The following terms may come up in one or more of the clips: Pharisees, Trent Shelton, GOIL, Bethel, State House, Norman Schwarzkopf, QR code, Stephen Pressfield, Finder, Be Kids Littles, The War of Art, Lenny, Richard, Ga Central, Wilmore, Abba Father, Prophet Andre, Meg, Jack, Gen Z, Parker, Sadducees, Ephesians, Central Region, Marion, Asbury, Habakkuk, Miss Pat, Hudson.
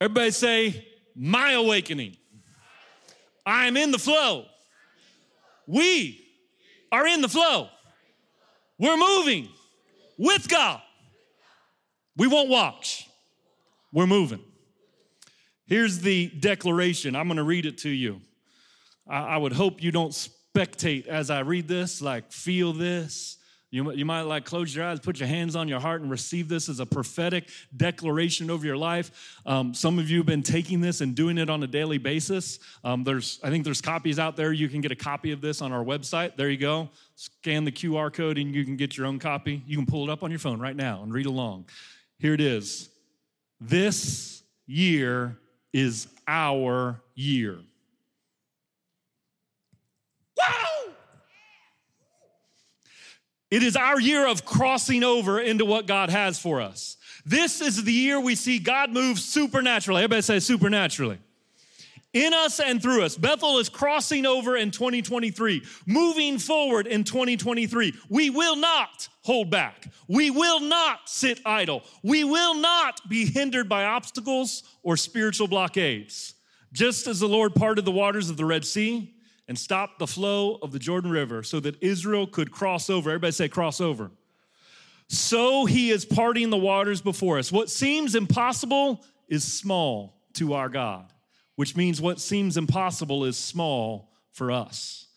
Everybody say, my awakening. I am in the flow. We are in the flow. We're moving with God. We won't watch. We're moving. Here's the declaration. I'm going to read it to you. I would hope you don't spectate as I read this, like feel this. You might like close your eyes, put your hands on your heart, and receive this as a prophetic declaration over your life. Some of you have been taking this and doing it on a daily basis. I think there's copies out there. You can get a copy of this on our website. There you go. Scan the QR code and you can get your own copy. You can pull it up on your phone right now and read along. Here it is. This year is our year. Wow! It is our year of crossing over into what God has for us. This is the year we see God move supernaturally. Everybody say supernaturally. In us and through us. Bethel is crossing over in 2023, moving forward in 2023. We will not hold back. We will not sit idle. We will not be hindered by obstacles or spiritual blockades. Just as the Lord parted the waters of the Red Sea and stopped the flow of the Jordan River so that Israel could cross over. Everybody say cross over. So he is parting the waters before us. What seems impossible is small to our God, which means what seems impossible is small for us.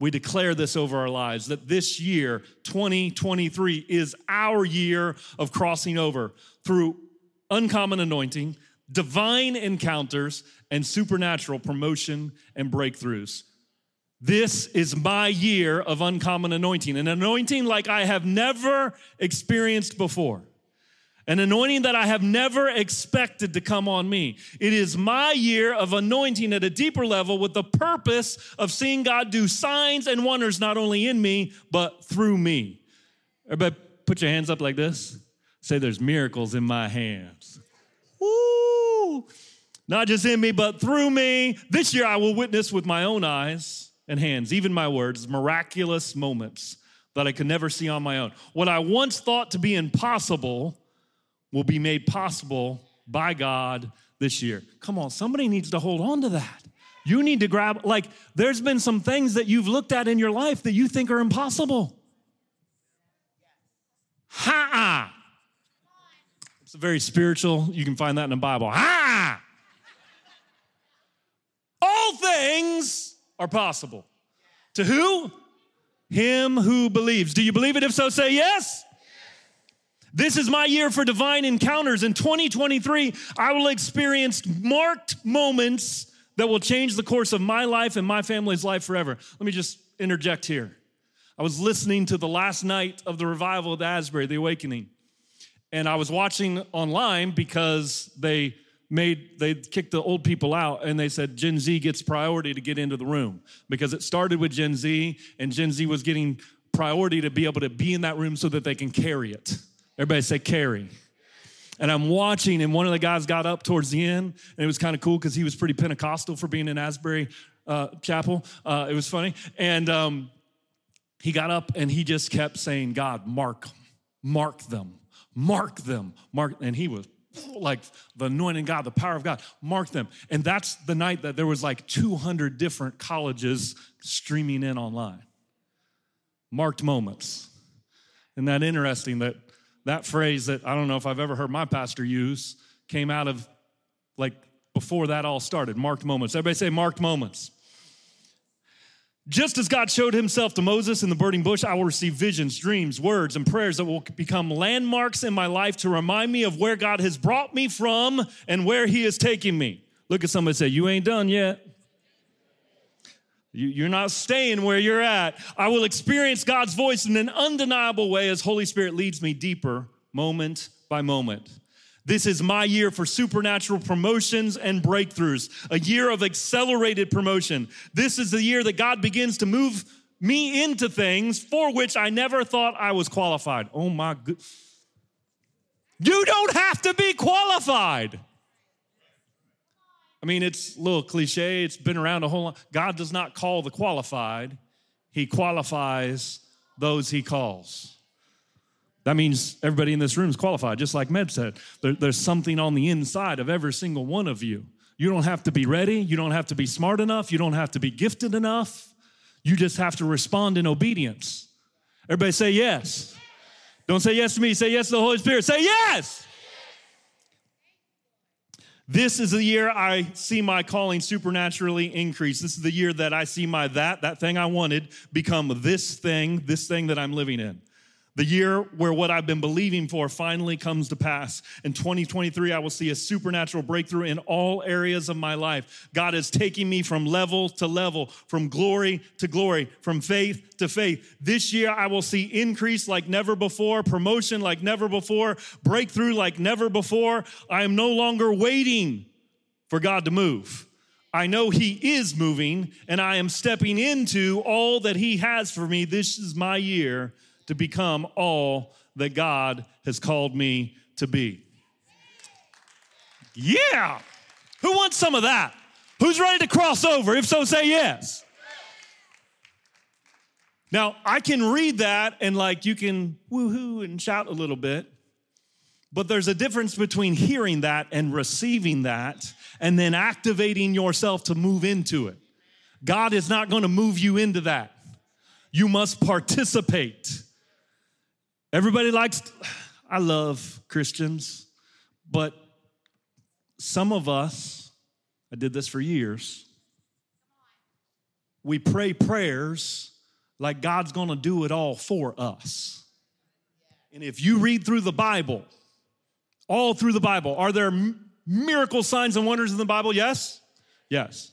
We declare this over our lives, that this year, 2023, is our year of crossing over through uncommon anointing, divine encounters, and supernatural promotion and breakthroughs. This is my year of uncommon anointing, an anointing like I have never experienced before. An anointing that I have never expected to come on me. It is my year of anointing at a deeper level with the purpose of seeing God do signs and wonders not only in me, but through me. Everybody put your hands up like this. Say, there's miracles in my hands. Woo! Not just in me, but through me. This year I will witness with my own eyes and hands, even my words, miraculous moments that I could never see on my own. What I once thought to be impossible will be made possible by God this year. Come on, somebody needs to hold on to that. You need to grab, like, there's been some things that you've looked at in your life that you think are impossible. Ha-ah. It's very spiritual. You can find that in the Bible. Ha-ah. All things are possible. To who? Him who believes. Do you believe it? If so, say yes. This is my year for divine encounters. In 2023, I will experience marked moments that will change the course of my life and my family's life forever. Let me just interject here. I was listening to the last night of the revival at Asbury, the Awakening, and I was watching online because they kicked the old people out, and they said Gen Z gets priority to get into the room because it started with Gen Z, and Gen Z was getting priority to be able to be in that room so that they can carry it. Everybody say carry. And I'm watching, and one of the guys got up towards the end, and it was kind of cool because he was pretty Pentecostal for being in Asbury Chapel. It was funny. And he got up, and he just kept saying, God, mark them. And he was like the anointing God, the power of God, mark them. And that's the night that there was like 200 different colleges streaming in online. Marked moments. Isn't that interesting that that phrase that I don't know if I've ever heard my pastor use came out of, like, before that all started, marked moments. Everybody say marked moments. Just as God showed himself to Moses in the burning bush, I will receive visions, dreams, words, and prayers that will become landmarks in my life to remind me of where God has brought me from and where he is taking me. Look at somebody and say, you ain't done yet. You're not staying where you're at. I will experience God's voice in an undeniable way as Holy Spirit leads me deeper moment by moment. This is my year for supernatural promotions and breakthroughs, a year of accelerated promotion. This is the year that God begins to move me into things for which I never thought I was qualified. Oh my goodness. You don't have to be qualified. I mean, it's a little cliche. It's been around a whole lot. God does not call the qualified. He qualifies those he calls. That means everybody in this room is qualified, just like Med said. There's something on the inside of every single one of you. You don't have to be ready. You don't have to be smart enough. You don't have to be gifted enough. You just have to respond in obedience. Everybody say yes. Don't say yes to me. Say yes to the Holy Spirit. Say yes. This is the year I see my calling supernaturally increase. This is the year that I see my that thing I wanted become this thing that I'm living in. The year where what I've been believing for finally comes to pass. In 2023, I will see a supernatural breakthrough in all areas of my life. God is taking me from level to level, from glory to glory, from faith to faith. This year, I will see increase like never before, promotion like never before, breakthrough like never before. I am no longer waiting for God to move. I know he is moving, and I am stepping into all that he has for me. This is my year to become all that God has called me to be. Yeah. Who wants some of that? Who's ready to cross over? If so, say yes. Now, I can read that and like you can woohoo and shout a little bit, but there's a difference between hearing that and receiving that and then activating yourself to move into it. God is not going to move you into that. You must participate. Everybody likes, I love Christians, but some of us, I did this for years, we pray prayers like God's gonna do it all for us. And if you read through the Bible, all through the Bible, are there miracle signs and wonders in the Bible? Yes? Yes.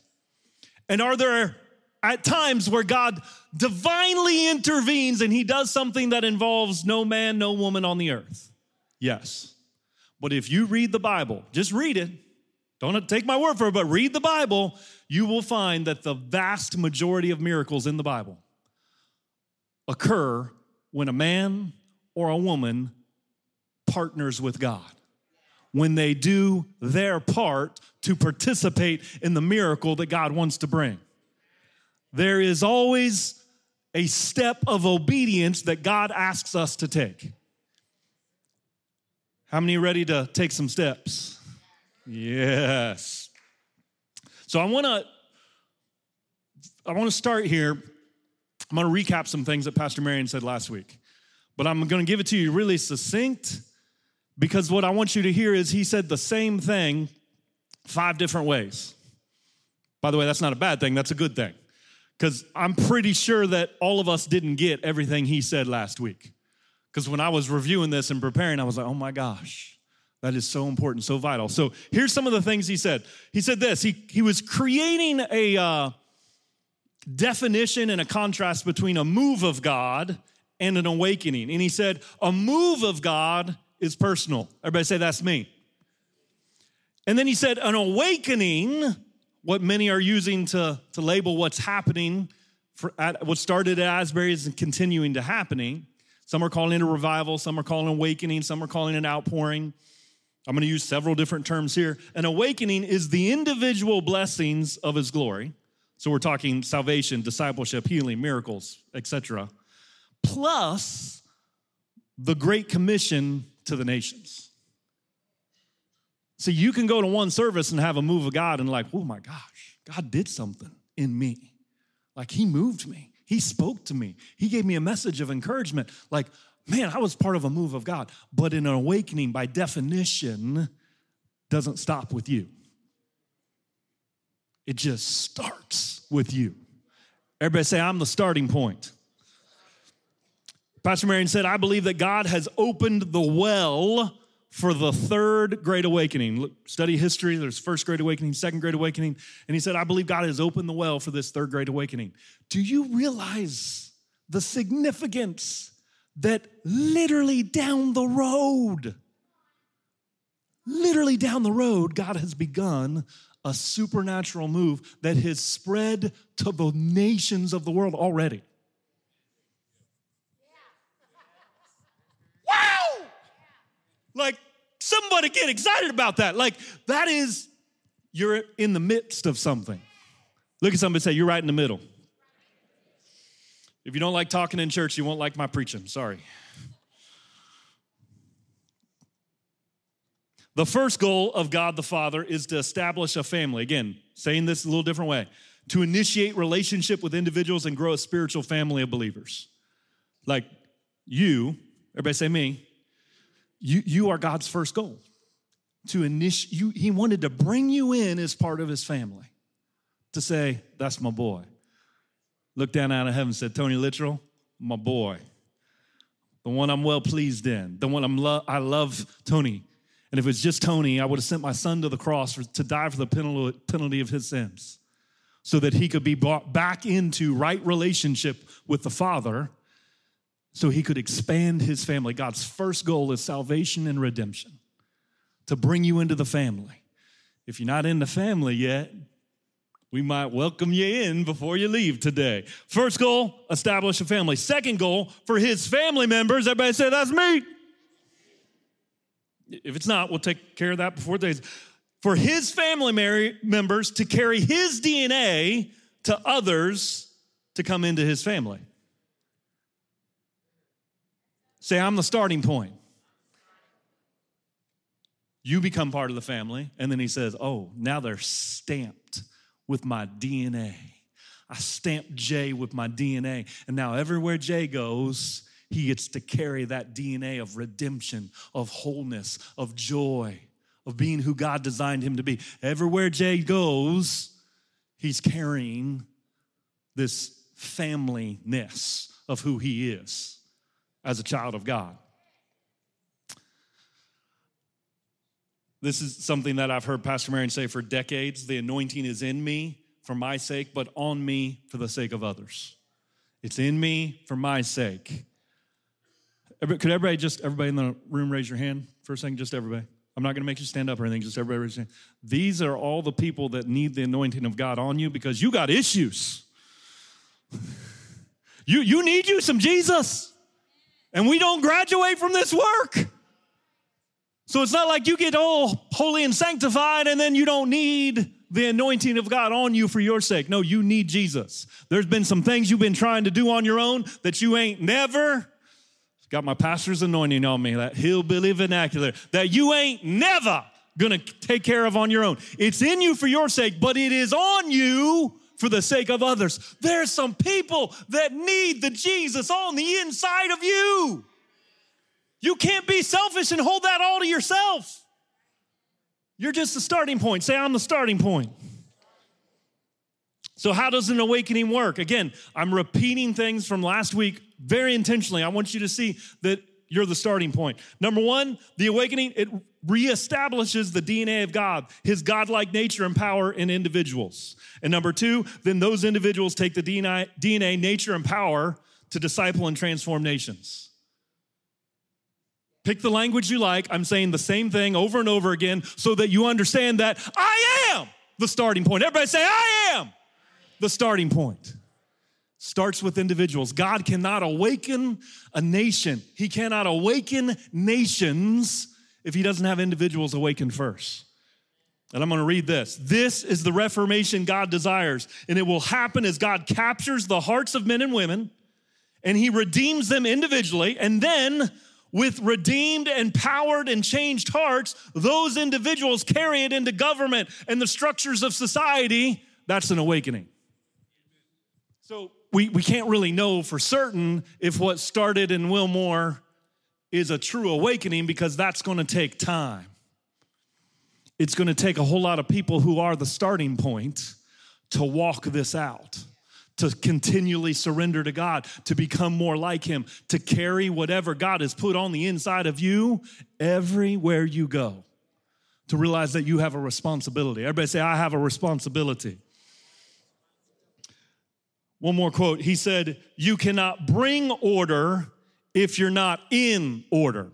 And are there at times where God divinely intervenes and he does something that involves no man, no woman on the earth? Yes. But if you read the Bible, just read it. Don't take my word for it, but read the Bible. You will find that the vast majority of miracles in the Bible occur when a man or a woman partners with God, when they do their part to participate in the miracle that God wants to bring. There is always a step of obedience that God asks us to take. How many are ready to take some steps? Yes. So I want to start here. I'm going to recap some things that Pastor Marion said last week, but I'm going to give it to you really succinct because what I want you to hear is he said the same thing 5 different ways. By the way, that's not a bad thing. That's a good thing. Because I'm pretty sure that all of us didn't get everything he said last week. Because when I was reviewing this and preparing, I was like, oh my gosh, that is so important, so vital. So here's some of the things he said. He said this. He was creating a definition and a contrast between a move of God and an awakening. And he said, a move of God is personal. Everybody say, that's me. And then he said, an awakening, what many are using to label what's happening, what started at Asbury is continuing to happening. Some are calling it a revival. Some are calling it awakening. Some are calling it an outpouring. I'm going to use several different terms here. An awakening is the individual blessings of his glory. So we're talking salvation, discipleship, healing, miracles, etc., plus the Great Commission to the nations. See, you can go to one service and have a move of God and like, oh my gosh, God did something in me. Like he moved me. He spoke to me. He gave me a message of encouragement. Like, man, I was part of a move of God. But an awakening by definition doesn't stop with you. It just starts with you. Everybody say, I'm the starting point. Pastor Marion said, I believe that God has opened the well for the third great awakening. Look, study history, there's first great awakening, second great awakening. And he said, I believe God has opened the well for this third great awakening. Do you realize the significance that literally down the road, God has begun a supernatural move that has spread to the nations of the world already? Like, somebody get excited about that. Like, that is, you're in the midst of something. Look at somebody and say, you're right in the middle. If you don't like talking in church, you won't like my preaching. Sorry. The first goal of God the Father is to establish a family. Again, saying this a little different way. To initiate relationship with individuals and grow a spiritual family of believers. Like you, everybody say me, you are God's first goal. To initiate, he wanted to bring you in as part of his family. To say, that's my boy. Looked down out of heaven and said, Tony Littrell, my boy. The one I'm well pleased in. The one I love Tony. And if it's just Tony, I would have sent my son to the cross to die for the penalty of his sins so that he could be brought back into right relationship with the Father so he could expand his family. God's first goal is salvation and redemption, to bring you into the family. If you're not in the family yet, we might welcome you in before you leave today. First goal, establish a family. Second goal, for his family members, everybody say, that's me. If it's not, we'll take care of that before days. For his family members to carry his DNA to others to come into his family. Say, I'm the starting point. You become part of the family. And then he says, oh, now they're stamped with my DNA. I stamped Jay with my DNA. And now everywhere Jay goes, he gets to carry that DNA of redemption, of wholeness, of joy, of being who God designed him to be. Everywhere Jay goes, he's carrying this family-ness of who he is as a child of God. This is something that I've heard Pastor Marion say for decades. The anointing is in me for my sake, but on me for the sake of others. It's in me for my sake. Could everybody in the room raise your hand for a second? Just everybody. I'm not going to make you stand up or anything. Just everybody raise your hand. These are all the people that need the anointing of God on you because you got issues. You need you some Jesus. And we don't graduate from this work. So it's not like you get all holy and sanctified and then you don't need the anointing of God on you for your sake. No, you need Jesus. There's been some things you've been trying to do on your own that you ain't never got my pastor's anointing on me, that hillbilly vernacular, that you ain't never gonna take care of on your own. It's in you for your sake, but it is on you for the sake of others. There's some people that need the Jesus on the inside of you. You can't be selfish and hold that all to yourself. You're just the starting point. Say, I'm the starting point. So how does an awakening work? Again, I'm repeating things from last week very intentionally. I want you to see that you're the starting point. Number one, the awakening, it reestablishes the DNA of God, his godlike nature and power in individuals. And number two, then those individuals take the DNA, nature, and power to disciple and transform nations. Pick the language you like. I'm saying the same thing over and over again so that you understand that I am the starting point. Everybody say, I am the starting point. Starts with individuals. God cannot awaken a nation. He cannot awaken nations if he doesn't have individuals awakened first. And I'm going to read this. This is the reformation God desires, and it will happen as God captures the hearts of men and women, and he redeems them individually, and then with redeemed, empowered, and changed hearts, those individuals carry it into government and the structures of society. That's an awakening. So we can't really know for certain if what started in Wilmore is a true awakening because that's going to take time. It's going to take a whole lot of people who are the starting point to walk this out, to continually surrender to God, to become more like him, to carry whatever God has put on the inside of you everywhere you go, to realize that you have a responsibility. Everybody say, I have a responsibility. One more quote. He said, you cannot bring order if you're not in order.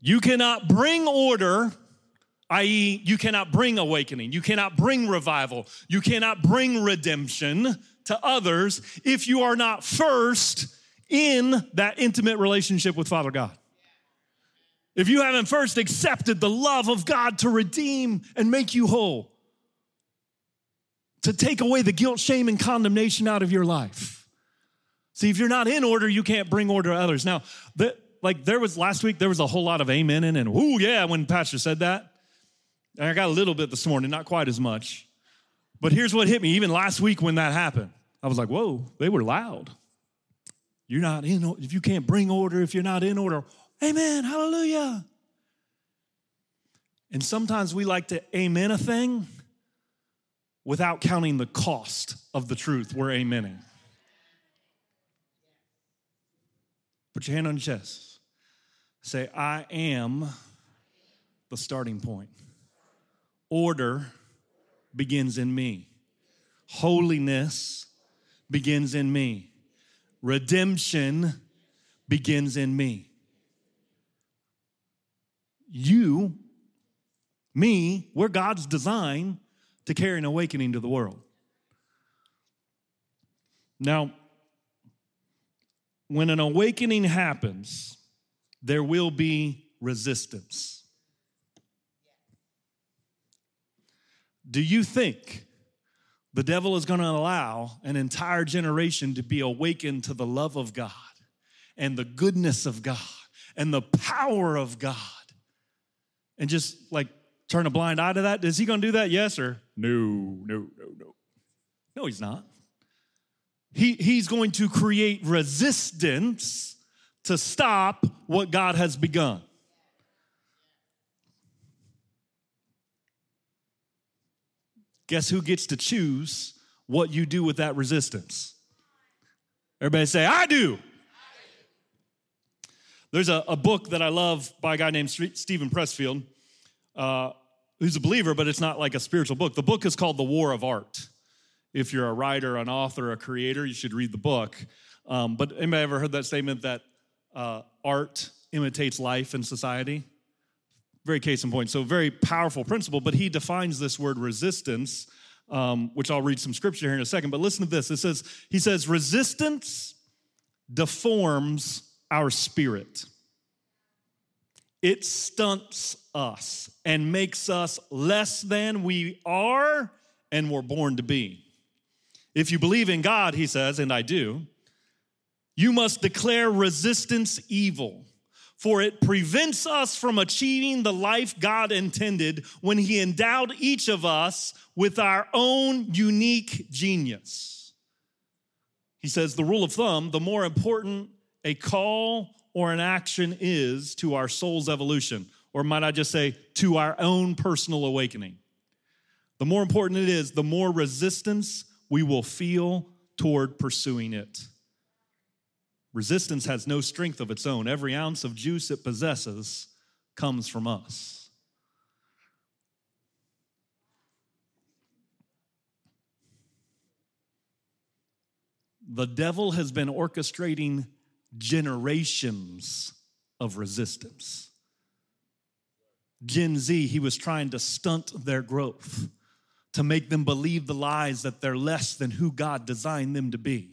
You cannot bring order, i.e., you cannot bring awakening. You cannot bring revival. You cannot bring redemption to others if you are not first in that intimate relationship with Father God. If you haven't first accepted the love of God to redeem and make you whole, to take away the guilt, shame, and condemnation out of your life. See, if you're not in order, you can't bring order to others. Now, like there was last week, there was a whole lot of amen in and ooh, yeah, when Pastor said that. And I got a little bit this morning, not quite as much. But here's what hit me. Even last week when that happened, I was like, whoa, they were loud. You're not in order. If you can't bring order, if you're not in order, amen, hallelujah. And sometimes we like to amen a thing without counting the cost of the truth we're amening. Put your hand on your chest. Say, I am the starting point. Order begins in me. Holiness begins in me. Redemption begins in me. You, me, we're God's design to carry an awakening to the world. Now, when an awakening happens, there will be resistance. Do you think the devil is going to allow an entire generation to be awakened to the love of God and the goodness of God and the power of God and just like turn a blind eye to that? Is he going to do that? Yes or no. No, he's not. He's going to create resistance to stop what God has begun. Guess who gets to choose what you do with that resistance? Everybody say, I do. There's a book that I love by a guy named Stephen Pressfield, who's a believer, but it's not like a spiritual book. The book is called The War of Art. If you're a writer, an author, a creator, you should read the book. But anybody ever heard that statement that art imitates life in society? Very case in point. So very powerful principle, but he defines this word resistance, which I'll read some scripture here in a second. But listen to this. It says, he says, resistance deforms our spirit. It stunts us and makes us less than we are and were born to be. If you believe in God, he says, and I do, you must declare resistance evil, for it prevents us from achieving the life God intended when he endowed each of us with our own unique genius. He says, the rule of thumb, the more important a call or an action is to our soul's evolution, or might I just say, to our own personal awakening, the more important it is, the more resistance we will feel toward pursuing it. Resistance has no strength of its own. Every ounce of juice it possesses comes from us. The devil has been orchestrating generations of resistance. Gen Z, he was trying to stunt their growth, to make them believe the lies that they're less than who God designed them to be.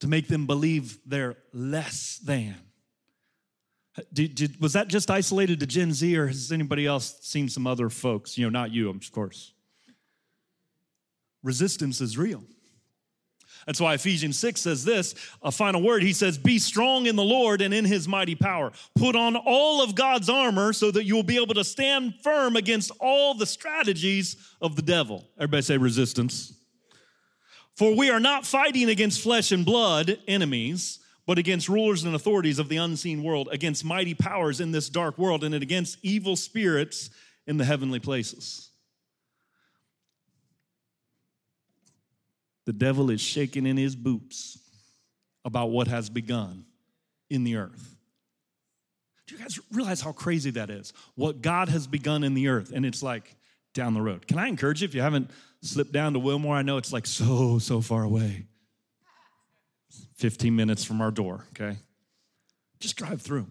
To make them believe they're less than. Was that just isolated to Gen Z, or has anybody else seen some other folks? You know, not you, of course. Resistance is real. That's why Ephesians 6 says this, a final word. He says, be strong in the Lord and in his mighty power. Put on all of God's armor so that you will be able to stand firm against all the strategies of the devil. Everybody say resistance. For we are not fighting against flesh and blood, enemies, but against rulers and authorities of the unseen world, against mighty powers in this dark world, and against evil spirits in the heavenly places. The devil is shaking in his boots about what has begun in the earth. Do you guys realize how crazy that is? What God has begun in the earth, and it's like down the road. Can I encourage you, if you haven't slipped down to Wilmore, I know it's like so far away. 15 minutes from our door, okay? Just drive through.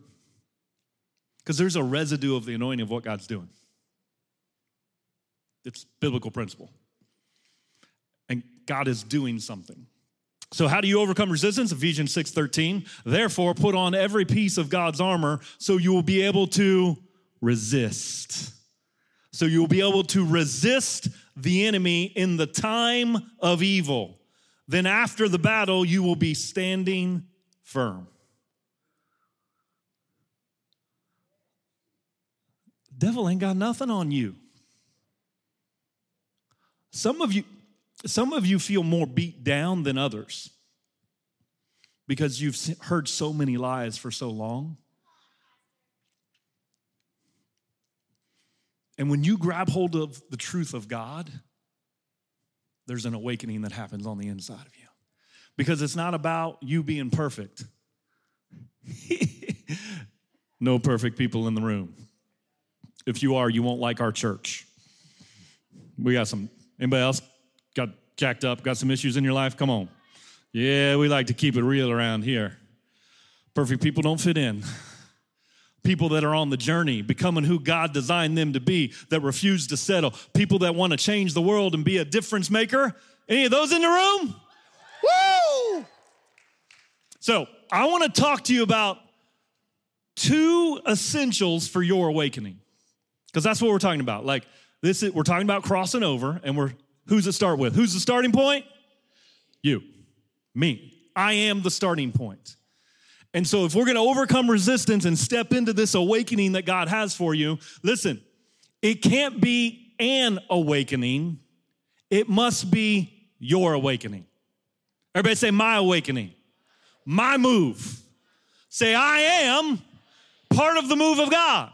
Because there's a residue of the anointing of what God's doing. It's biblical principle. And God is doing something. So how do you overcome resistance? Ephesians 6:13. Therefore, put on every piece of God's armor so you will be able to resist. So you will be able to resist the enemy in the time of evil. Then after the battle, you will be standing firm. Devil ain't got nothing on you. Some of you feel more beat down than others because you've heard so many lies for so long. And when you grab hold of the truth of God, there's an awakening that happens on the inside of you. Because it's not about you being perfect. No perfect people in the room. If you are, you won't like our church. We got some, anybody else got jacked up, got some issues in your life? Come on. Yeah, we like to keep it real around here. Perfect people don't fit in. People that are on the journey, becoming who God designed them to be, that refuse to settle. People that want to change the world and be a difference maker. Any of those in the room? Woo! So I want to talk to you about two essentials for your awakening, because that's what we're talking about. Like this, we're talking about crossing over, and who's it start with? Who's the starting point? You, me. I am the starting point. And so if we're going to overcome resistance and step into this awakening that God has for you, listen, it can't be an awakening. It must be your awakening. Everybody say, my awakening, my move. Say, I am part of the move of God.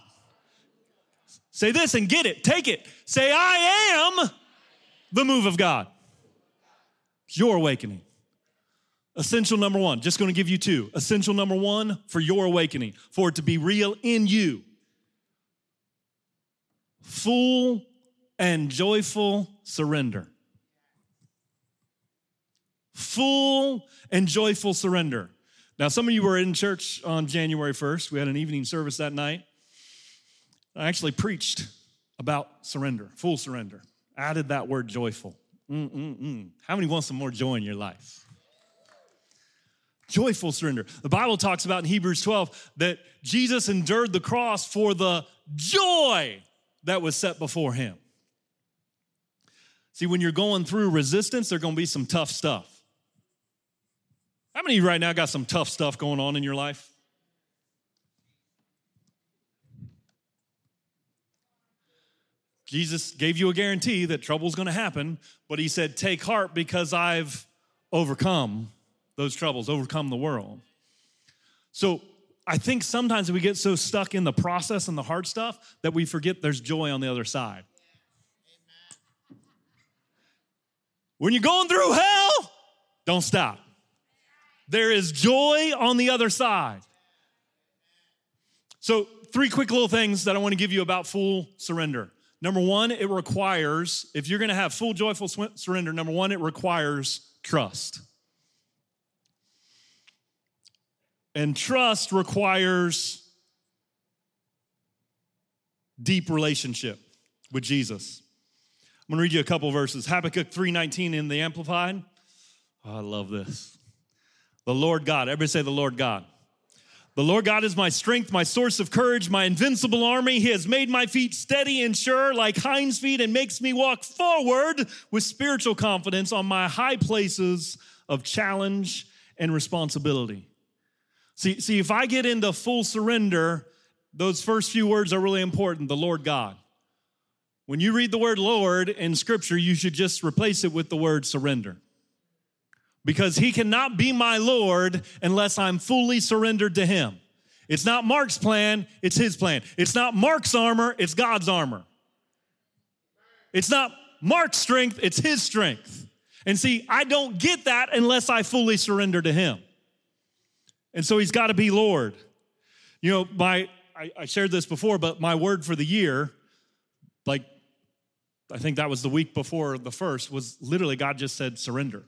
Say this and get it, take it. Say, I am the move of God. It's your awakening. Essential number one, just going to give you two. Essential number one for your awakening, for it to be real in you. Full and joyful surrender. Full and joyful surrender. Now, some of you were in church on January 1st. We had an evening service that night. I actually preached about surrender, full surrender. Added that word joyful. How many want some more joy in your life? Joyful surrender. The Bible talks about in Hebrews 12 that Jesus endured the cross for the joy that was set before him. See, when you're going through resistance, there's going to be some tough stuff. How many of you right now got some tough stuff going on in your life? Jesus gave you a guarantee that trouble's going to happen, but he said, take heart because I've overcome those troubles, overcome the world. So I think sometimes we get so stuck in the process and the hard stuff that we forget there's joy on the other side. Yeah. When you're going through hell, don't stop. There is joy on the other side. So 3 quick little things that I want to give you about full surrender. Number one, it requires, if you're going to have full joyful surrender, number one, it requires trust. And trust requires deep relationship with Jesus. I'm going to read you a couple verses. Habakkuk 3:19 in the Amplified. Oh, I love this. The Lord God. Everybody say the Lord God. The Lord God is my strength, my source of courage, my invincible army. He has made my feet steady and sure like hinds feet and makes me walk forward with spiritual confidence on my high places of challenge and responsibility. See, if I get into full surrender, those first few words are really important, the Lord God. When you read the word Lord in Scripture, you should just replace it with the word surrender. Because he cannot be my Lord unless I'm fully surrendered to him. It's not Mark's plan, it's his plan. It's not Mark's armor, it's God's armor. It's not Mark's strength, it's his strength. And see, I don't get that unless I fully surrender to him. And so he's got to be Lord. You know, I shared this before, but my word for the year, like I think that was the week before the first, was literally God just said surrender.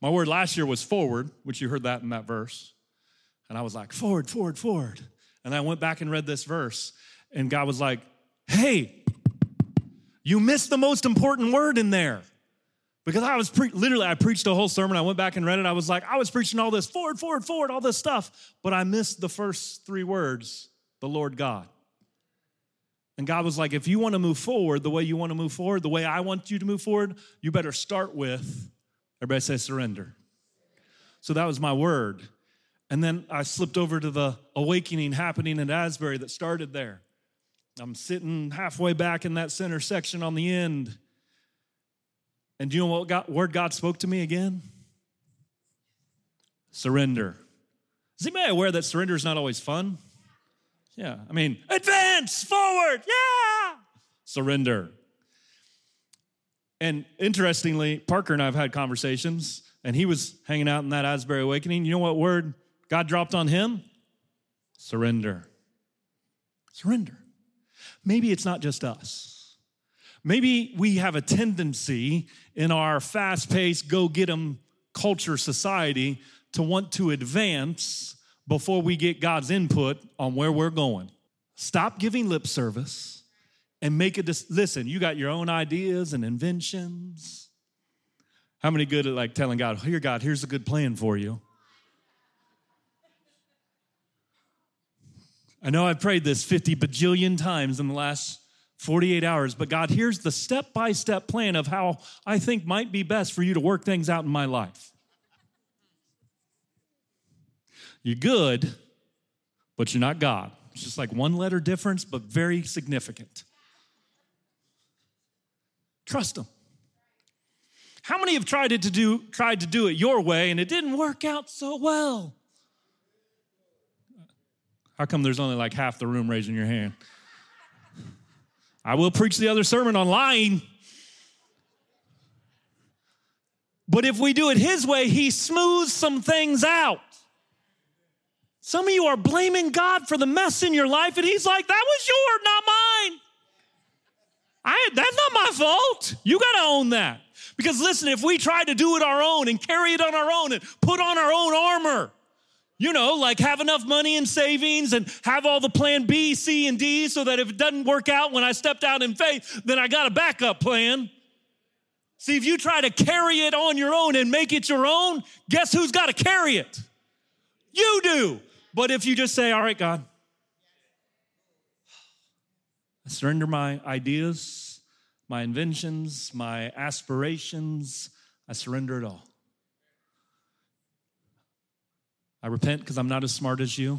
My word last year was forward, which you heard that in that verse. And I was like, forward, forward, forward. And I went back and read this verse. And God was like, hey, you missed the most important word in there. Because I was I preached a whole sermon. I went back and read it. I was like, I was preaching all this forward, forward, forward, all this stuff. But I missed the first 3 words, the Lord God. And God was like, if you want to move forward the way you want to move forward, the way I want you to move forward, you better start with, everybody say surrender. So that was my word. And then I slipped over to the awakening happening in Asbury that started there. I'm sitting halfway back in that center section on the end. And do you know what word God spoke to me again? Surrender. Is anybody aware that surrender is not always fun? Yeah, I mean, advance, forward, yeah! Surrender. And interestingly, Parker and I have had conversations, and he was hanging out in that Asbury Awakening. You know what word God dropped on him? Surrender. Surrender. Maybe it's not just us. Maybe we have a tendency in our fast-paced, go-get-em culture society to want to advance before we get God's input on where we're going. Stop giving lip service and make a listen, you got your own ideas and inventions. How many good at like telling God, here, God, here's a good plan for you. I know I've prayed this 50 bajillion times in the last 48 hours, but God, here's the step-by-step plan of how I think might be best for you to work things out in my life. You're good, but you're not God. It's just like one letter difference, but very significant. Trust him. How many have tried to do it your way and it didn't work out so well? How come there's only like half the room raising your hand? I will preach the other sermon on lying. But if we do it his way, he smooths some things out. Some of you are blaming God for the mess in your life, and he's like, that was yours, not mine. That's not my fault. You got to own that. Because listen, if we try to do it our own and carry it on our own and put on our own armor, you know, like have enough money in savings and have all the plan B, C, and D so that if it doesn't work out when I stepped out in faith, then I got a backup plan. See, if you try to carry it on your own and make it your own, guess who's got to carry it? You do. But if you just say, all right, God, I surrender my ideas, my inventions, my aspirations. I surrender it all. I repent because I'm not as smart as you,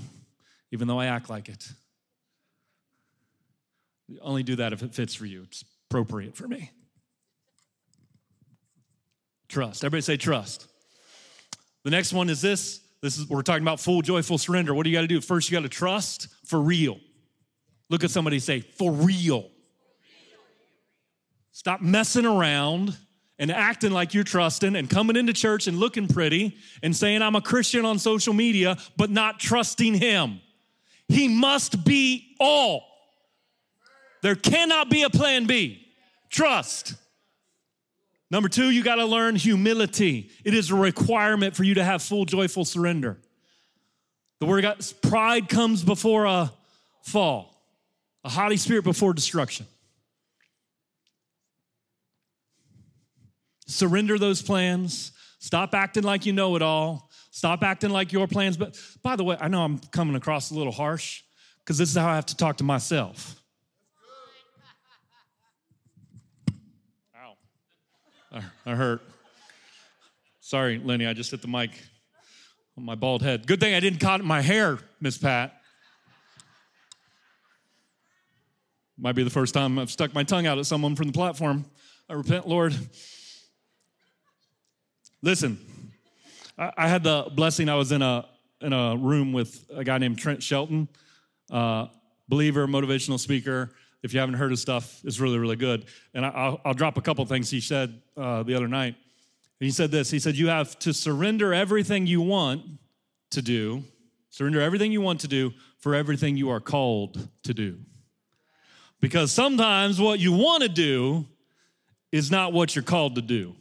even though I act like it. You only do that if it fits for you. It's appropriate for me. Trust. Everybody say trust. The next one is this. We're talking about full, joyful surrender. What do you got to do? First, you got to trust for real. Look at somebody and say, for real. Stop messing around and acting like you're trusting and coming into church and looking pretty and saying I'm a Christian on social media, but not trusting him. He must be all. There cannot be a plan B. Trust. Number two, you got to learn humility. It is a requirement for you to have full, joyful surrender. The word of God, pride comes before a fall. A haughty spirit before destruction. Surrender those plans. Stop acting like you know it all. Stop acting like your plans. But by the way, I know I'm coming across a little harsh because this is how I have to talk to myself. Ow. That hurt. Sorry, Lenny, I just hit the mic on my bald head. Good thing I didn't cut my hair, Miss Pat. Might be the first time I've stuck my tongue out at someone from the platform. I repent, Lord. Listen, I had the blessing. I was in a room with a guy named Trent Shelton, believer, motivational speaker. If you haven't heard his stuff, it's really, really good. And I'll drop a couple things he said the other night. He said this. He said, you have to surrender everything you want to do, for everything you are called to do. Because sometimes what you want to do is not what you're called to do.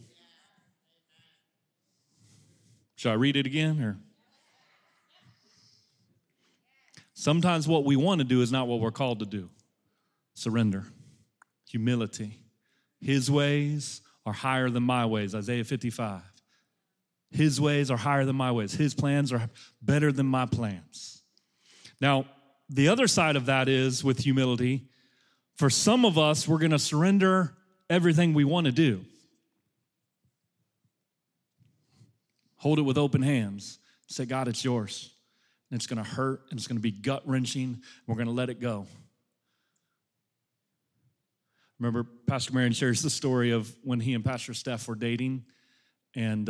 Should I read it again? Or sometimes what we want to do is not what we're called to do. Surrender, humility. His ways are higher than my ways, Isaiah 55. His ways are higher than my ways. His plans are better than my plans. Now, the other side of that is with humility. For some of us, we're going to surrender everything we want to do. Hold it with open hands. Say, God, it's yours. And it's going to hurt, and it's going to be gut-wrenching. We're going to let it go. Remember, Pastor Marion shares the story of when he and Pastor Steph were dating, and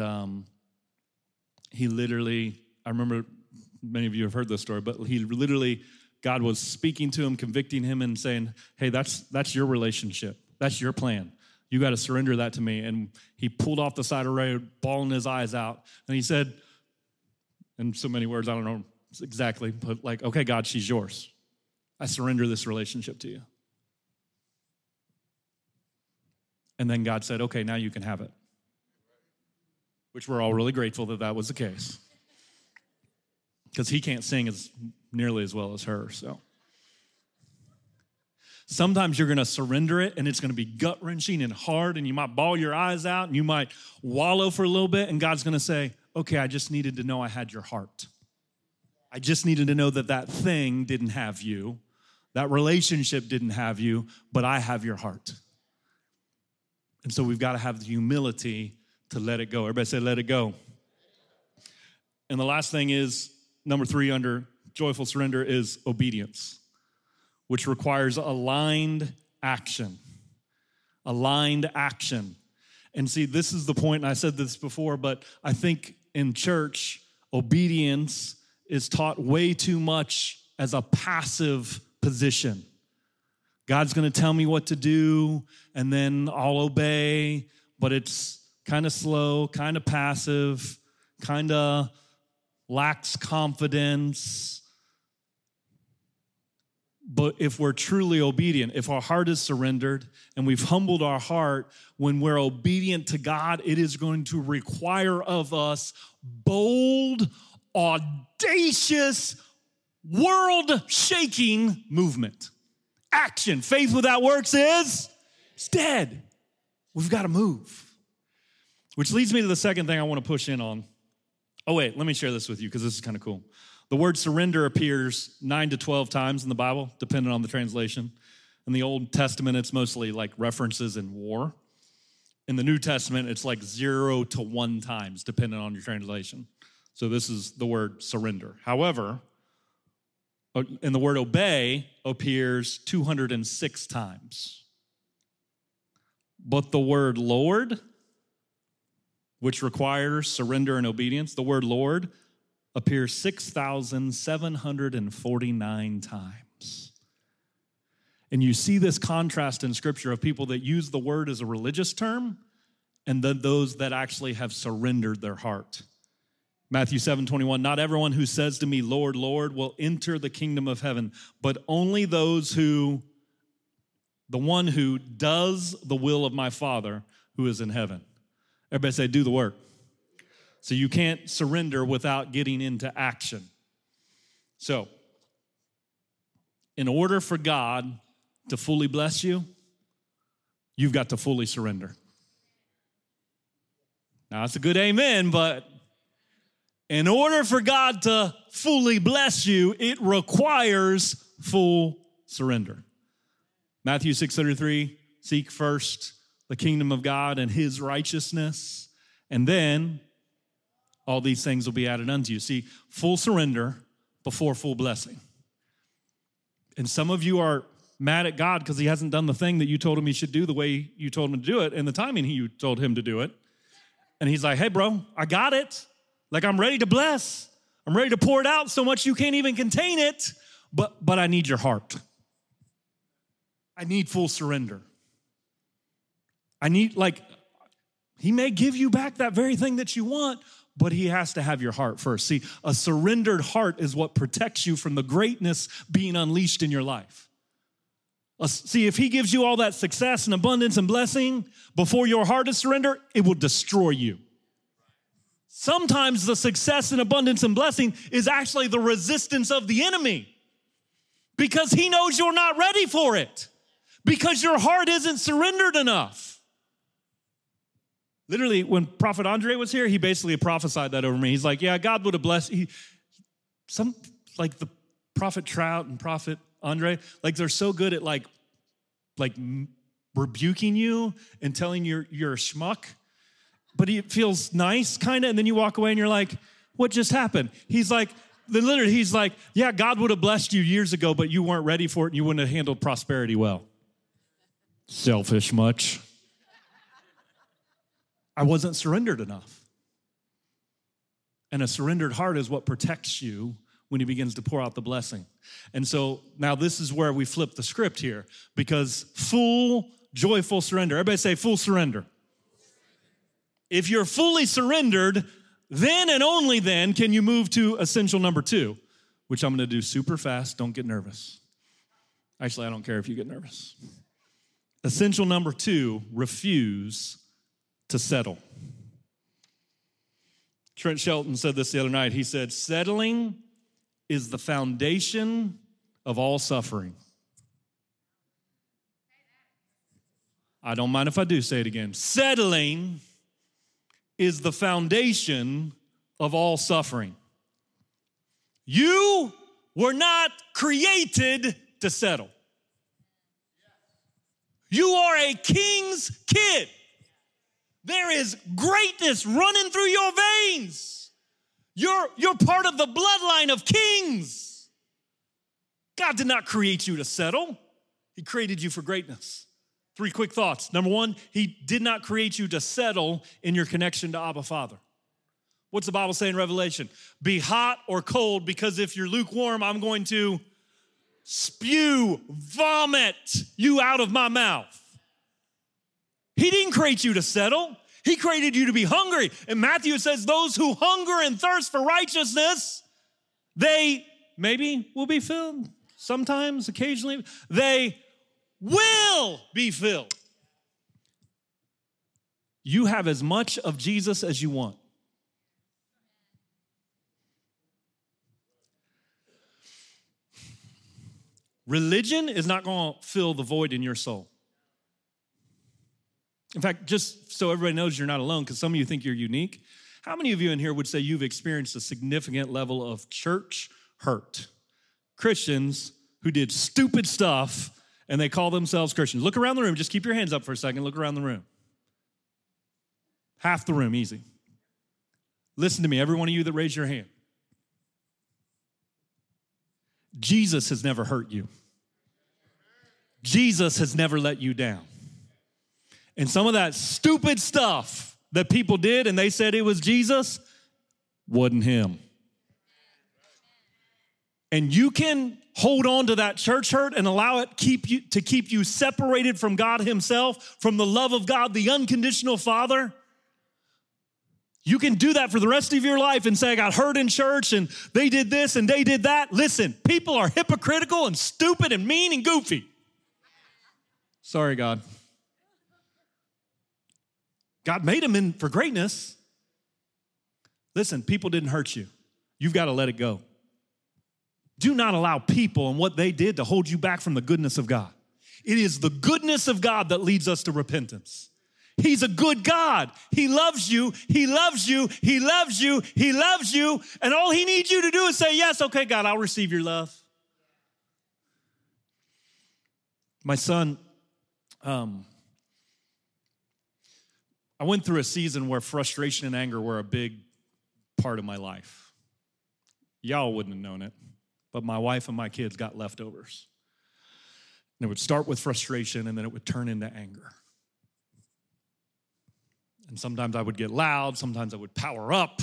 he literally, I remember many of you have heard this story, but he literally, God was speaking to him, convicting him, and saying, hey, that's your relationship. That's your plan. You got to surrender that to me. And he pulled off the side of the road, bawling his eyes out, and he said, in so many words, I don't know exactly, but like, okay, God, she's yours. I surrender this relationship to you. And then God said, okay, now you can have it, which we're all really grateful that that was the case because he can't sing as nearly as well as her. So sometimes you're going to surrender it, and it's going to be gut-wrenching and hard, and you might bawl your eyes out, and you might wallow for a little bit, and God's going to say, okay, I just needed to know I had your heart. I just needed to know that that thing didn't have you, that relationship didn't have you, but I have your heart. And so we've got to have the humility to let it go. Everybody say, let it go. And the last thing is, number 3 under joyful surrender is obedience, which requires aligned action. Aligned action. And see, this is the point, and I said this before, but I think in church, obedience is taught way too much as a passive position. God's going to tell me what to do, and then I'll obey, but it's kind of slow, kind of passive, kind of lacks confidence. But if we're truly obedient, if our heart is surrendered and we've humbled our heart, when we're obedient to God, it is going to require of us bold, audacious, world-shaking movement. Action. Faith without works is dead. We've got to move. Which leads me to the second thing I want to push in on. Oh, wait, let me share this with you because this is kind of cool. The word surrender appears 9 to 12 times in the Bible, depending on the translation. In the Old Testament, it's mostly like references in war. In the New Testament, it's like 0 to 1 times, depending on your translation. So this is the word surrender. However, and the word obey appears 206 times. But the word Lord, which requires surrender and obedience, the word Lord appears 6,749 times. And you see this contrast in Scripture of people that use the word as a religious term and then those that actually have surrendered their heart. Matthew 7:21, not everyone who says to me, Lord, Lord, will enter the kingdom of heaven, but only those who, the one who does the will of my Father who is in heaven. Everybody say, do the work. So you can't surrender without getting into action. So in order for God to fully bless you, you've got to fully surrender. Now, that's a good amen, but in order for God to fully bless you, it requires full surrender. Matthew 6:33, seek first the kingdom of God and his righteousness, and then all these things will be added unto you. See, full surrender before full blessing. And some of you are mad at God because he hasn't done the thing that you told him he should do the way you told him to do it and the timing you told him to do it. And he's like, hey, bro, I got it. Like, I'm ready to bless. I'm ready to pour it out so much you can't even contain it, but I need your heart. I need full surrender. I need, like, he may give you back that very thing that you want, but he has to have your heart first. See, a surrendered heart is what protects you from the greatness being unleashed in your life. See, if he gives you all that success and abundance and blessing before your heart is surrendered, it will destroy you. Sometimes the success and abundance and blessing is actually the resistance of the enemy because he knows you're not ready for it because your heart isn't surrendered enough. Literally, when Prophet Andre was here, he basically prophesied that over me. He's like, yeah, God would have blessed you. Some, like the Prophet Trout and Prophet Andre, like they're so good at like rebuking you and telling you're a schmuck. but it feels nice kind of. And then you walk away and you're like, what just happened? He's like, literally, he's like, yeah, God would have blessed you years ago, but you weren't ready for it and you wouldn't have handled prosperity well. Selfish much. I wasn't surrendered enough. And a surrendered heart is what protects you when he begins to pour out the blessing. And so now this is where we flip the script here, because full, joyful surrender. Everybody say full surrender. If you're fully surrendered, then and only then can you move to essential number 2, which I'm going to do super fast. Don't get nervous. Actually, I don't care if you get nervous. Essential number 2, refuse to settle. Trent Shelton said this the other night. He said, settling is the foundation of all suffering. I don't mind if I do say it again. Settling is the foundation of all suffering. You were not created to settle. You are a king's kid. There is greatness running through your veins. You're part of the bloodline of kings. God did not create you to settle. He created you for greatness. 3 quick thoughts. Number 1, he did not create you to settle in your connection to Abba Father. What's the Bible say in Revelation? Be hot or cold, because if you're lukewarm, I'm going to vomit you out of my mouth. He didn't create you to settle. He created you to be hungry. In Matthew, it says, those who hunger and thirst for righteousness, they maybe will be filled. Sometimes, occasionally, they will be filled. You have as much of Jesus as you want. Religion is not going to fill the void in your soul. In fact, just so everybody knows you're not alone, because some of you think you're unique. How many of you in here would say you've experienced a significant level of church hurt? Christians who did stupid stuff and they call themselves Christians. Look around the room. Just keep your hands up for a second. Look around the room. Half the room, easy. Listen to me, every one of you that raised your hand. Jesus has never hurt you. Jesus has never let you down. And some of that stupid stuff that people did and they said it was Jesus, wasn't him. And you can hold on to that church hurt and allow it keep you separated from God himself, from the love of God, the unconditional Father. You can do that for the rest of your life and say, I got hurt in church and they did this and they did that. Listen, people are hypocritical and stupid and mean and goofy. Sorry, God. God made them in for greatness. Listen, people didn't hurt you. You've got to let it go. Do not allow people and what they did to hold you back from the goodness of God. It is the goodness of God that leads us to repentance. He's a good God. He loves you. He loves you. He loves you. He loves you. And all he needs you to do is say, yes, okay, God, I'll receive your love. My son, I went through a season where frustration and anger were a big part of my life. Y'all wouldn't have known it, but my wife and my kids got leftovers. And it would start with frustration, and then it would turn into anger. And sometimes I would get loud. Sometimes I would power up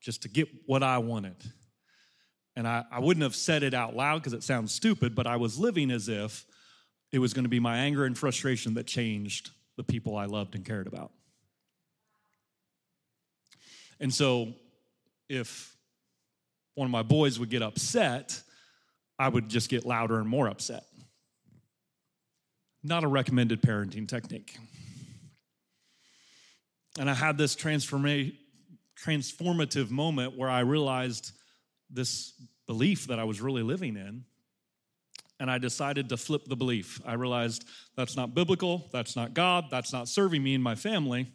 just to get what I wanted. And I wouldn't have said it out loud because it sounds stupid, but I was living as if it was going to be my anger and frustration that changed the people I loved and cared about. And so if one of my boys would get upset, I would just get louder and more upset. Not a recommended parenting technique. And I had this transformative moment where I realized this belief that I was really living in, and I decided to flip the belief. I realized that's not biblical, that's not God, that's not serving me and my family.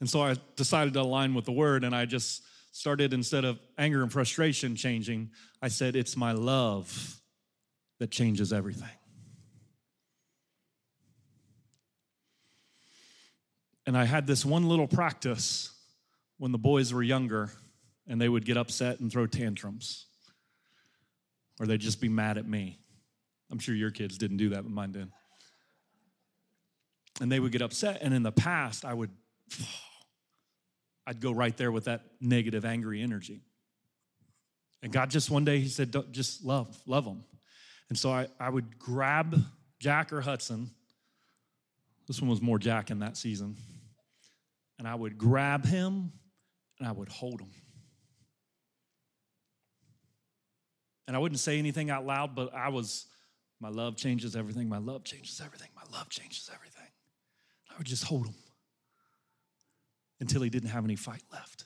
And so I decided to align with the word, and I just started, instead of anger and frustration changing, I said, it's my love that changes everything. And I had this one little practice when the boys were younger, and they would get upset and throw tantrums, or they'd just be mad at me. I'm sure your kids didn't do that, but mine did. And they would get upset, and in the past, I'd go right there with that negative, angry energy. And God just one day, he said, just love them. And so I would grab Jack or Hudson. This one was more Jack in that season. And I would grab him, and I would hold him. And I wouldn't say anything out loud, but my love changes everything, my love changes everything, my love changes everything. I would just hold him until he didn't have any fight left.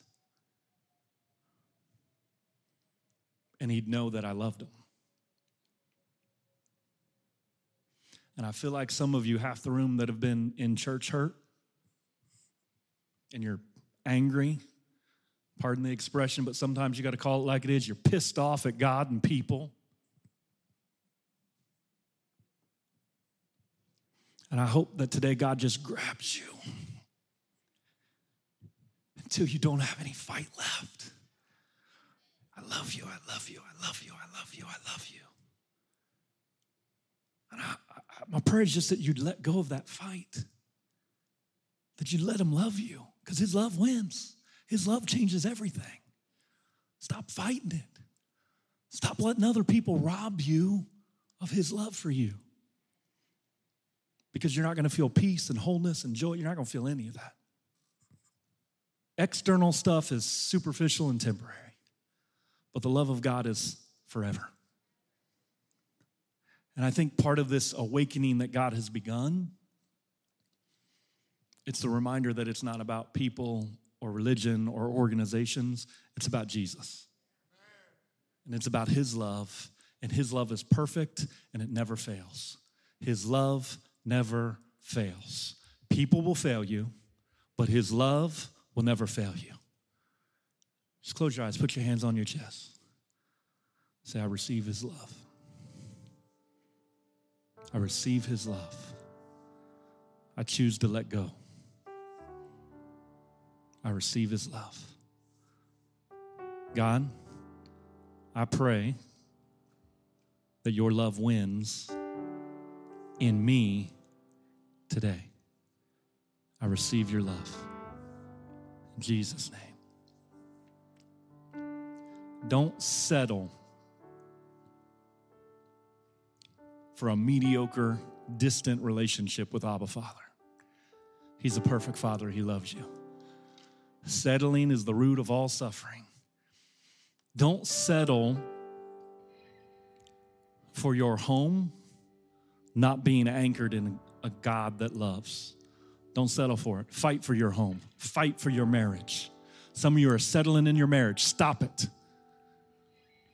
And he'd know that I loved him. And I feel like some of you, half the room that have been in church hurt, and you're angry, pardon the expression, but sometimes you got to call it like it is. You're pissed off at God and people. And I hope that today God just grabs you until you don't have any fight left. I love you, I love you, I love you, I love you, I love you. And my prayer is just that you'd let go of that fight, that you'd let him love you, because his love wins. His love changes everything. Stop fighting it. Stop letting other people rob you of his love for you, because you're not going to feel peace and wholeness and joy. You're not going to feel any of that. External stuff is superficial and temporary, but the love of God is forever. And I think part of this awakening that God has begun, it's the reminder that it's not about people or religion or organizations. It's about Jesus. And it's about his love. And his love is perfect, and it never fails. His love never fails. People will fail you, but his love will never fail you. Just close your eyes. Put your hands on your chest. Say, I receive his love. I receive his love. I choose to let go. I receive his love. God, I pray that your love wins in me today. I receive your love. In Jesus' name. Don't settle for a mediocre, distant relationship with Abba Father. He's a perfect Father. He loves you. Settling is the root of all suffering. Don't settle for your home not being anchored in a God that loves. Don't settle for it. Fight for your home. Fight for your marriage. Some of you are settling in your marriage. Stop it.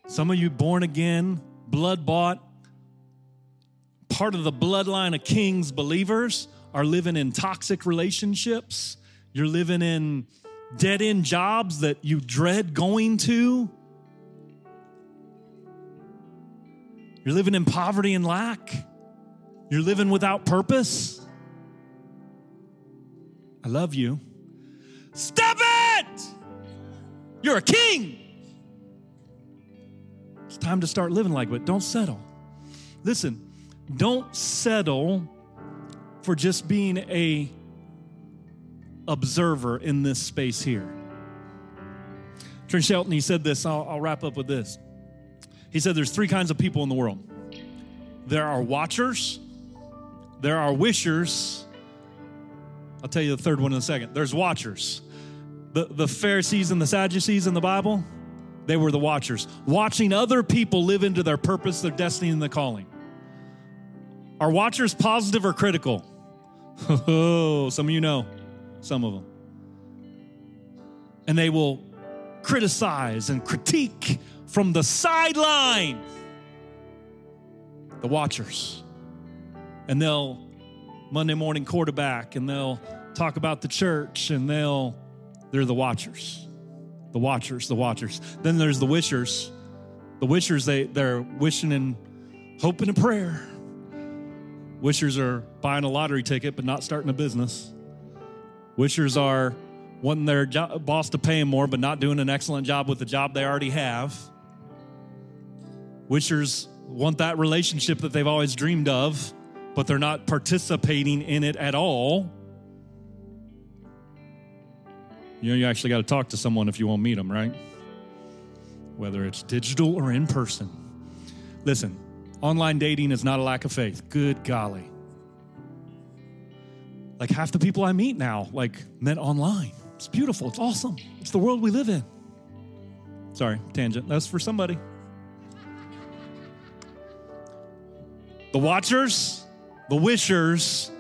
Some of you born again, blood-bought, part of the bloodline of King's believers are living in toxic relationships. You're living in dead-end jobs that you dread going to. You're living in poverty and lack. You're living without purpose. I love you. Stop it! You're a king. It's time to start living like it. Don't settle. Listen, don't settle for just being a observer in this space here. Trent Shelton, he said this. I'll wrap up with this. He said there's three kinds of people in the world. There are watchers. There are wishers. I'll tell you the third one in a second. There's watchers. The Pharisees and the Sadducees in the Bible, they were the watchers, watching other people live into their purpose, their destiny, and their calling. Are watchers positive or critical? Oh, some of you know, some of them. And they will criticize and critique from the sideline, the watchers. And they'll Monday morning quarterback, and they'll talk about the church, and they're the watchers. The watchers, the watchers. Then there's the wishers. The wishers, they're wishing and hoping and prayer. Wishers are buying a lottery ticket but not starting a business. Wishers are wanting their boss to pay them more but not doing an excellent job with the job they already have. Wishers want that relationship that they've always dreamed of, but they're not participating in it at all. You know, you actually got to talk to someone if you want to meet them, right? Whether it's digital or in person. Listen, online dating is not a lack of faith. Good golly. Like half the people I meet now, like met online. It's beautiful. It's awesome. It's the world we live in. Sorry, tangent. That's for somebody. The watchers, the wishers,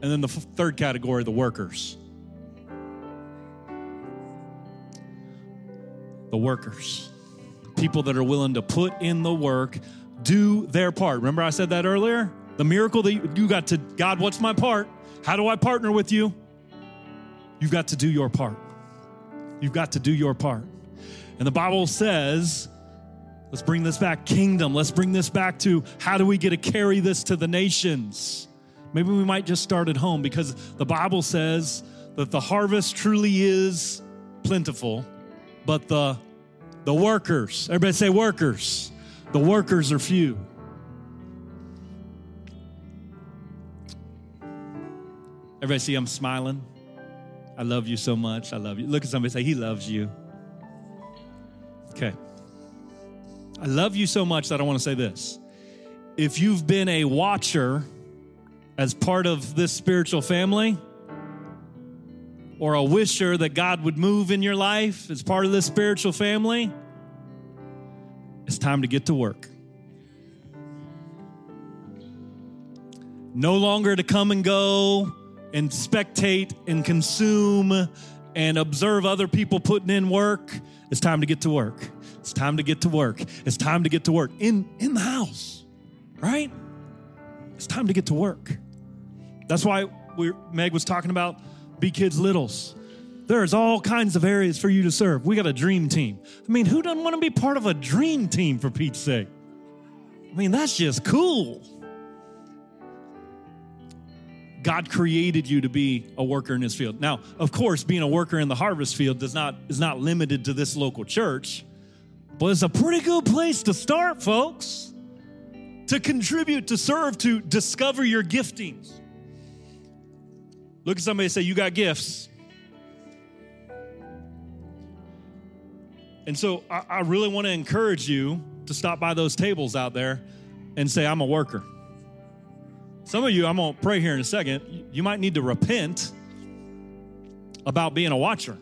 and then the third category, the workers. The workers, people that are willing to put in the work, do their part. Remember I said that earlier? The miracle that you got to, God, what's my part? How do I partner with you? You've got to do your part. You've got to do your part. And the Bible says, let's bring this back kingdom. Let's bring this back to how do we get to carry this to the nations? Maybe we might just start at home because the Bible says that the harvest truly is plentiful. But the workers, everybody say workers. The workers are few. Everybody see I'm smiling? I love you so much. I love you. Look at somebody and say, he loves you. Okay. I love you so much that I want to say this. If you've been a watcher as part of this spiritual family, or a wisher that God would move in your life as part of this spiritual family, it's time to get to work. No longer to come and go and spectate and consume and observe other people putting in work. It's time to get to work. It's time to get to work. It's time to get to work in the house, right? It's time to get to work. That's why Meg was talking about Be Kids Littles. There's all kinds of areas for you to serve. We got a dream team. I mean, who doesn't want to be part of a dream team for Pete's sake? I mean, that's just cool. God created you to be a worker in his field. Now, of course, being a worker in the harvest field is not limited to this local church, but it's a pretty good place to start, folks, to contribute, to serve, to discover your giftings. Look at somebody and say, you got gifts. And so I really want to encourage you to stop by those tables out there and say, I'm a worker. Some of you, I'm going to pray here in a second, you might need to repent about being a watcher.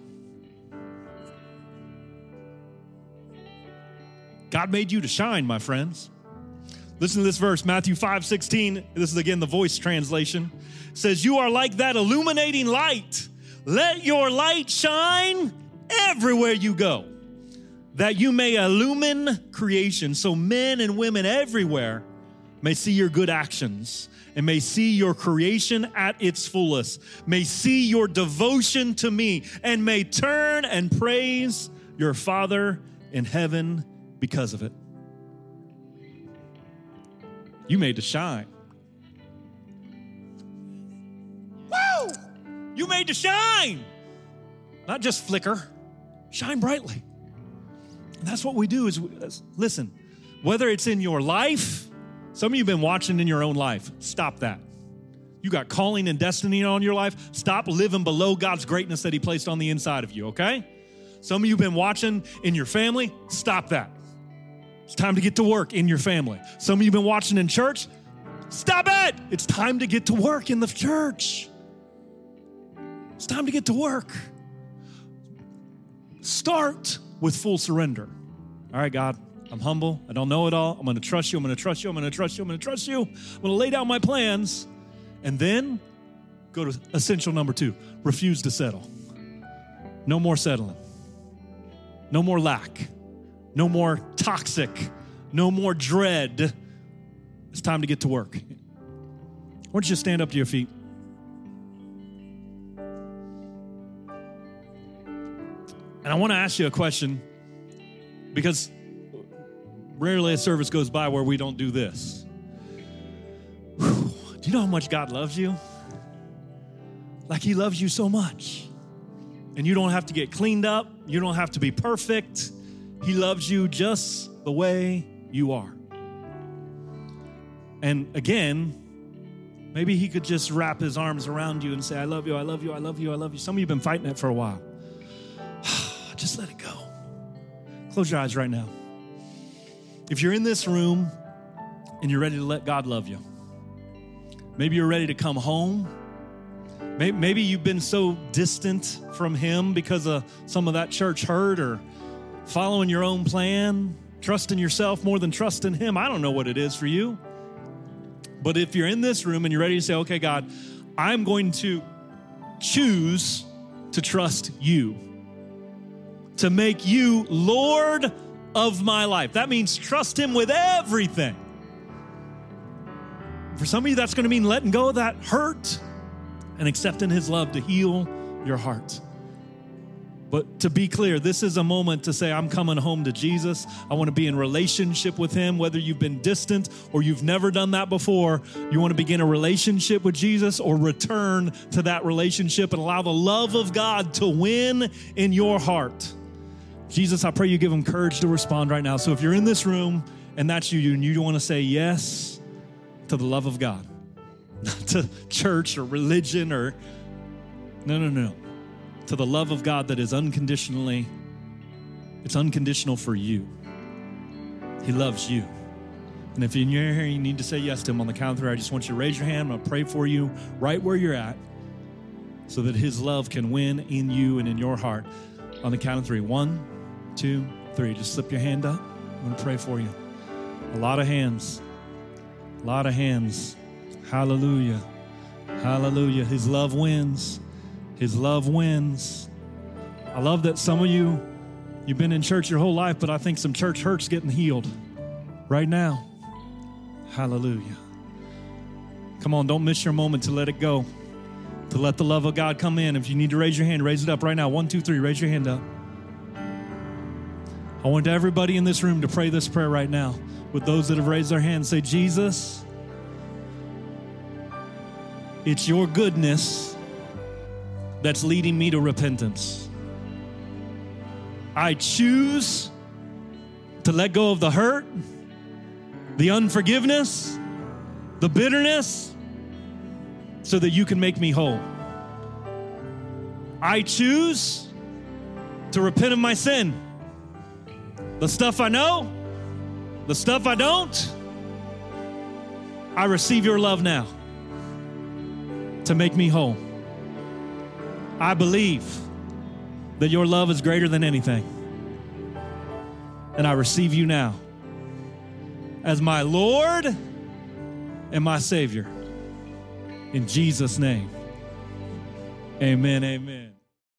God made you to shine, my friends. Listen to this verse, Matthew 5:16. This is again the Voice translation. It says, you are like that illuminating light. Let your light shine everywhere you go, that you may illumine creation. So men and women everywhere may see your good actions and may see your creation at its fullest, may see your devotion to me, and may turn and praise your Father in heaven because of it. You made to shine. Woo! You made to shine. Not just flicker. Shine brightly. And that's what we do is, listen, whether it's in your life, some of you have been watching in your own life. Stop that. You got calling and destiny on your life. Stop living below God's greatness that he placed on the inside of you, okay? Some of you have been watching in your family. Stop that. It's time to get to work in your family. Some of you have been watching in church. Stop it. It's time to get to work in the church. It's time to get to work. Start with full surrender. All right, God, I'm humble. I don't know it all. I'm going to trust you. I'm going to trust you. I'm going to trust you. I'm going to trust you. I'm going to lay down my plans. And then go to essential number 2, refuse to settle. No more settling. No more lack. No more toxic, no more dread. It's time to get to work. Why don't you stand up to your feet? And I want to ask you a question because rarely a service goes by where we don't do this. Whew. Do you know how much God loves you? Like he loves you so much. And you don't have to get cleaned up. You don't have to be perfect. He loves you just the way you are. And again, maybe he could just wrap his arms around you and say, I love you, I love you, I love you, I love you. Some of you have been fighting that for a while. Just let it go. Close your eyes right now. If you're in this room and you're ready to let God love you, maybe you're ready to come home. Maybe you've been so distant from him because of some of that church hurt or following your own plan, trusting yourself more than trusting him. I don't know what it is for you. But if you're in this room and you're ready to say, okay, God, I'm going to choose to trust you, to make you Lord of my life. That means trust him with everything. For some of you, that's going to mean letting go of that hurt and accepting his love to heal your heart. But to be clear, this is a moment to say, I'm coming home to Jesus. I want to be in relationship with him, whether you've been distant or you've never done that before. You want to begin a relationship with Jesus or return to that relationship and allow the love of God to win in your heart. Jesus, I pray you give him courage to respond right now. So if you're in this room and that's you and you want to say yes to the love of God, not to church or religion or no, to the love of God that is unconditionally, it's unconditional for you. He loves you. And if you're here and you need to say yes to him, on the count of three, I just want you to raise your hand. I'm going to pray for you right where you're at so that his love can win in you and in your heart. On the count of three. 1, 2, 3. Just slip your hand up. I'm going to pray for you. A lot of hands. A lot of hands. Hallelujah. Hallelujah. His love wins. His love wins. I love that some of you, you've been in church your whole life, but I think some church hurt's getting healed right now. Hallelujah. Come on, don't miss your moment to let it go, to let the love of God come in. If you need to raise your hand, raise it up right now. 1, 2, 3, raise your hand up. I want everybody in this room to pray this prayer right now. With those that have raised their hand, say, Jesus, it's your goodness that's leading me to repentance. I choose to let go of the hurt, the unforgiveness, the bitterness, so that you can make me whole. I choose to repent of my sin, the stuff I know, the stuff I don't. I receive your love now to make me whole. I believe that your love is greater than anything. And I receive you now as my Lord and my Savior. In Jesus' name, amen, amen.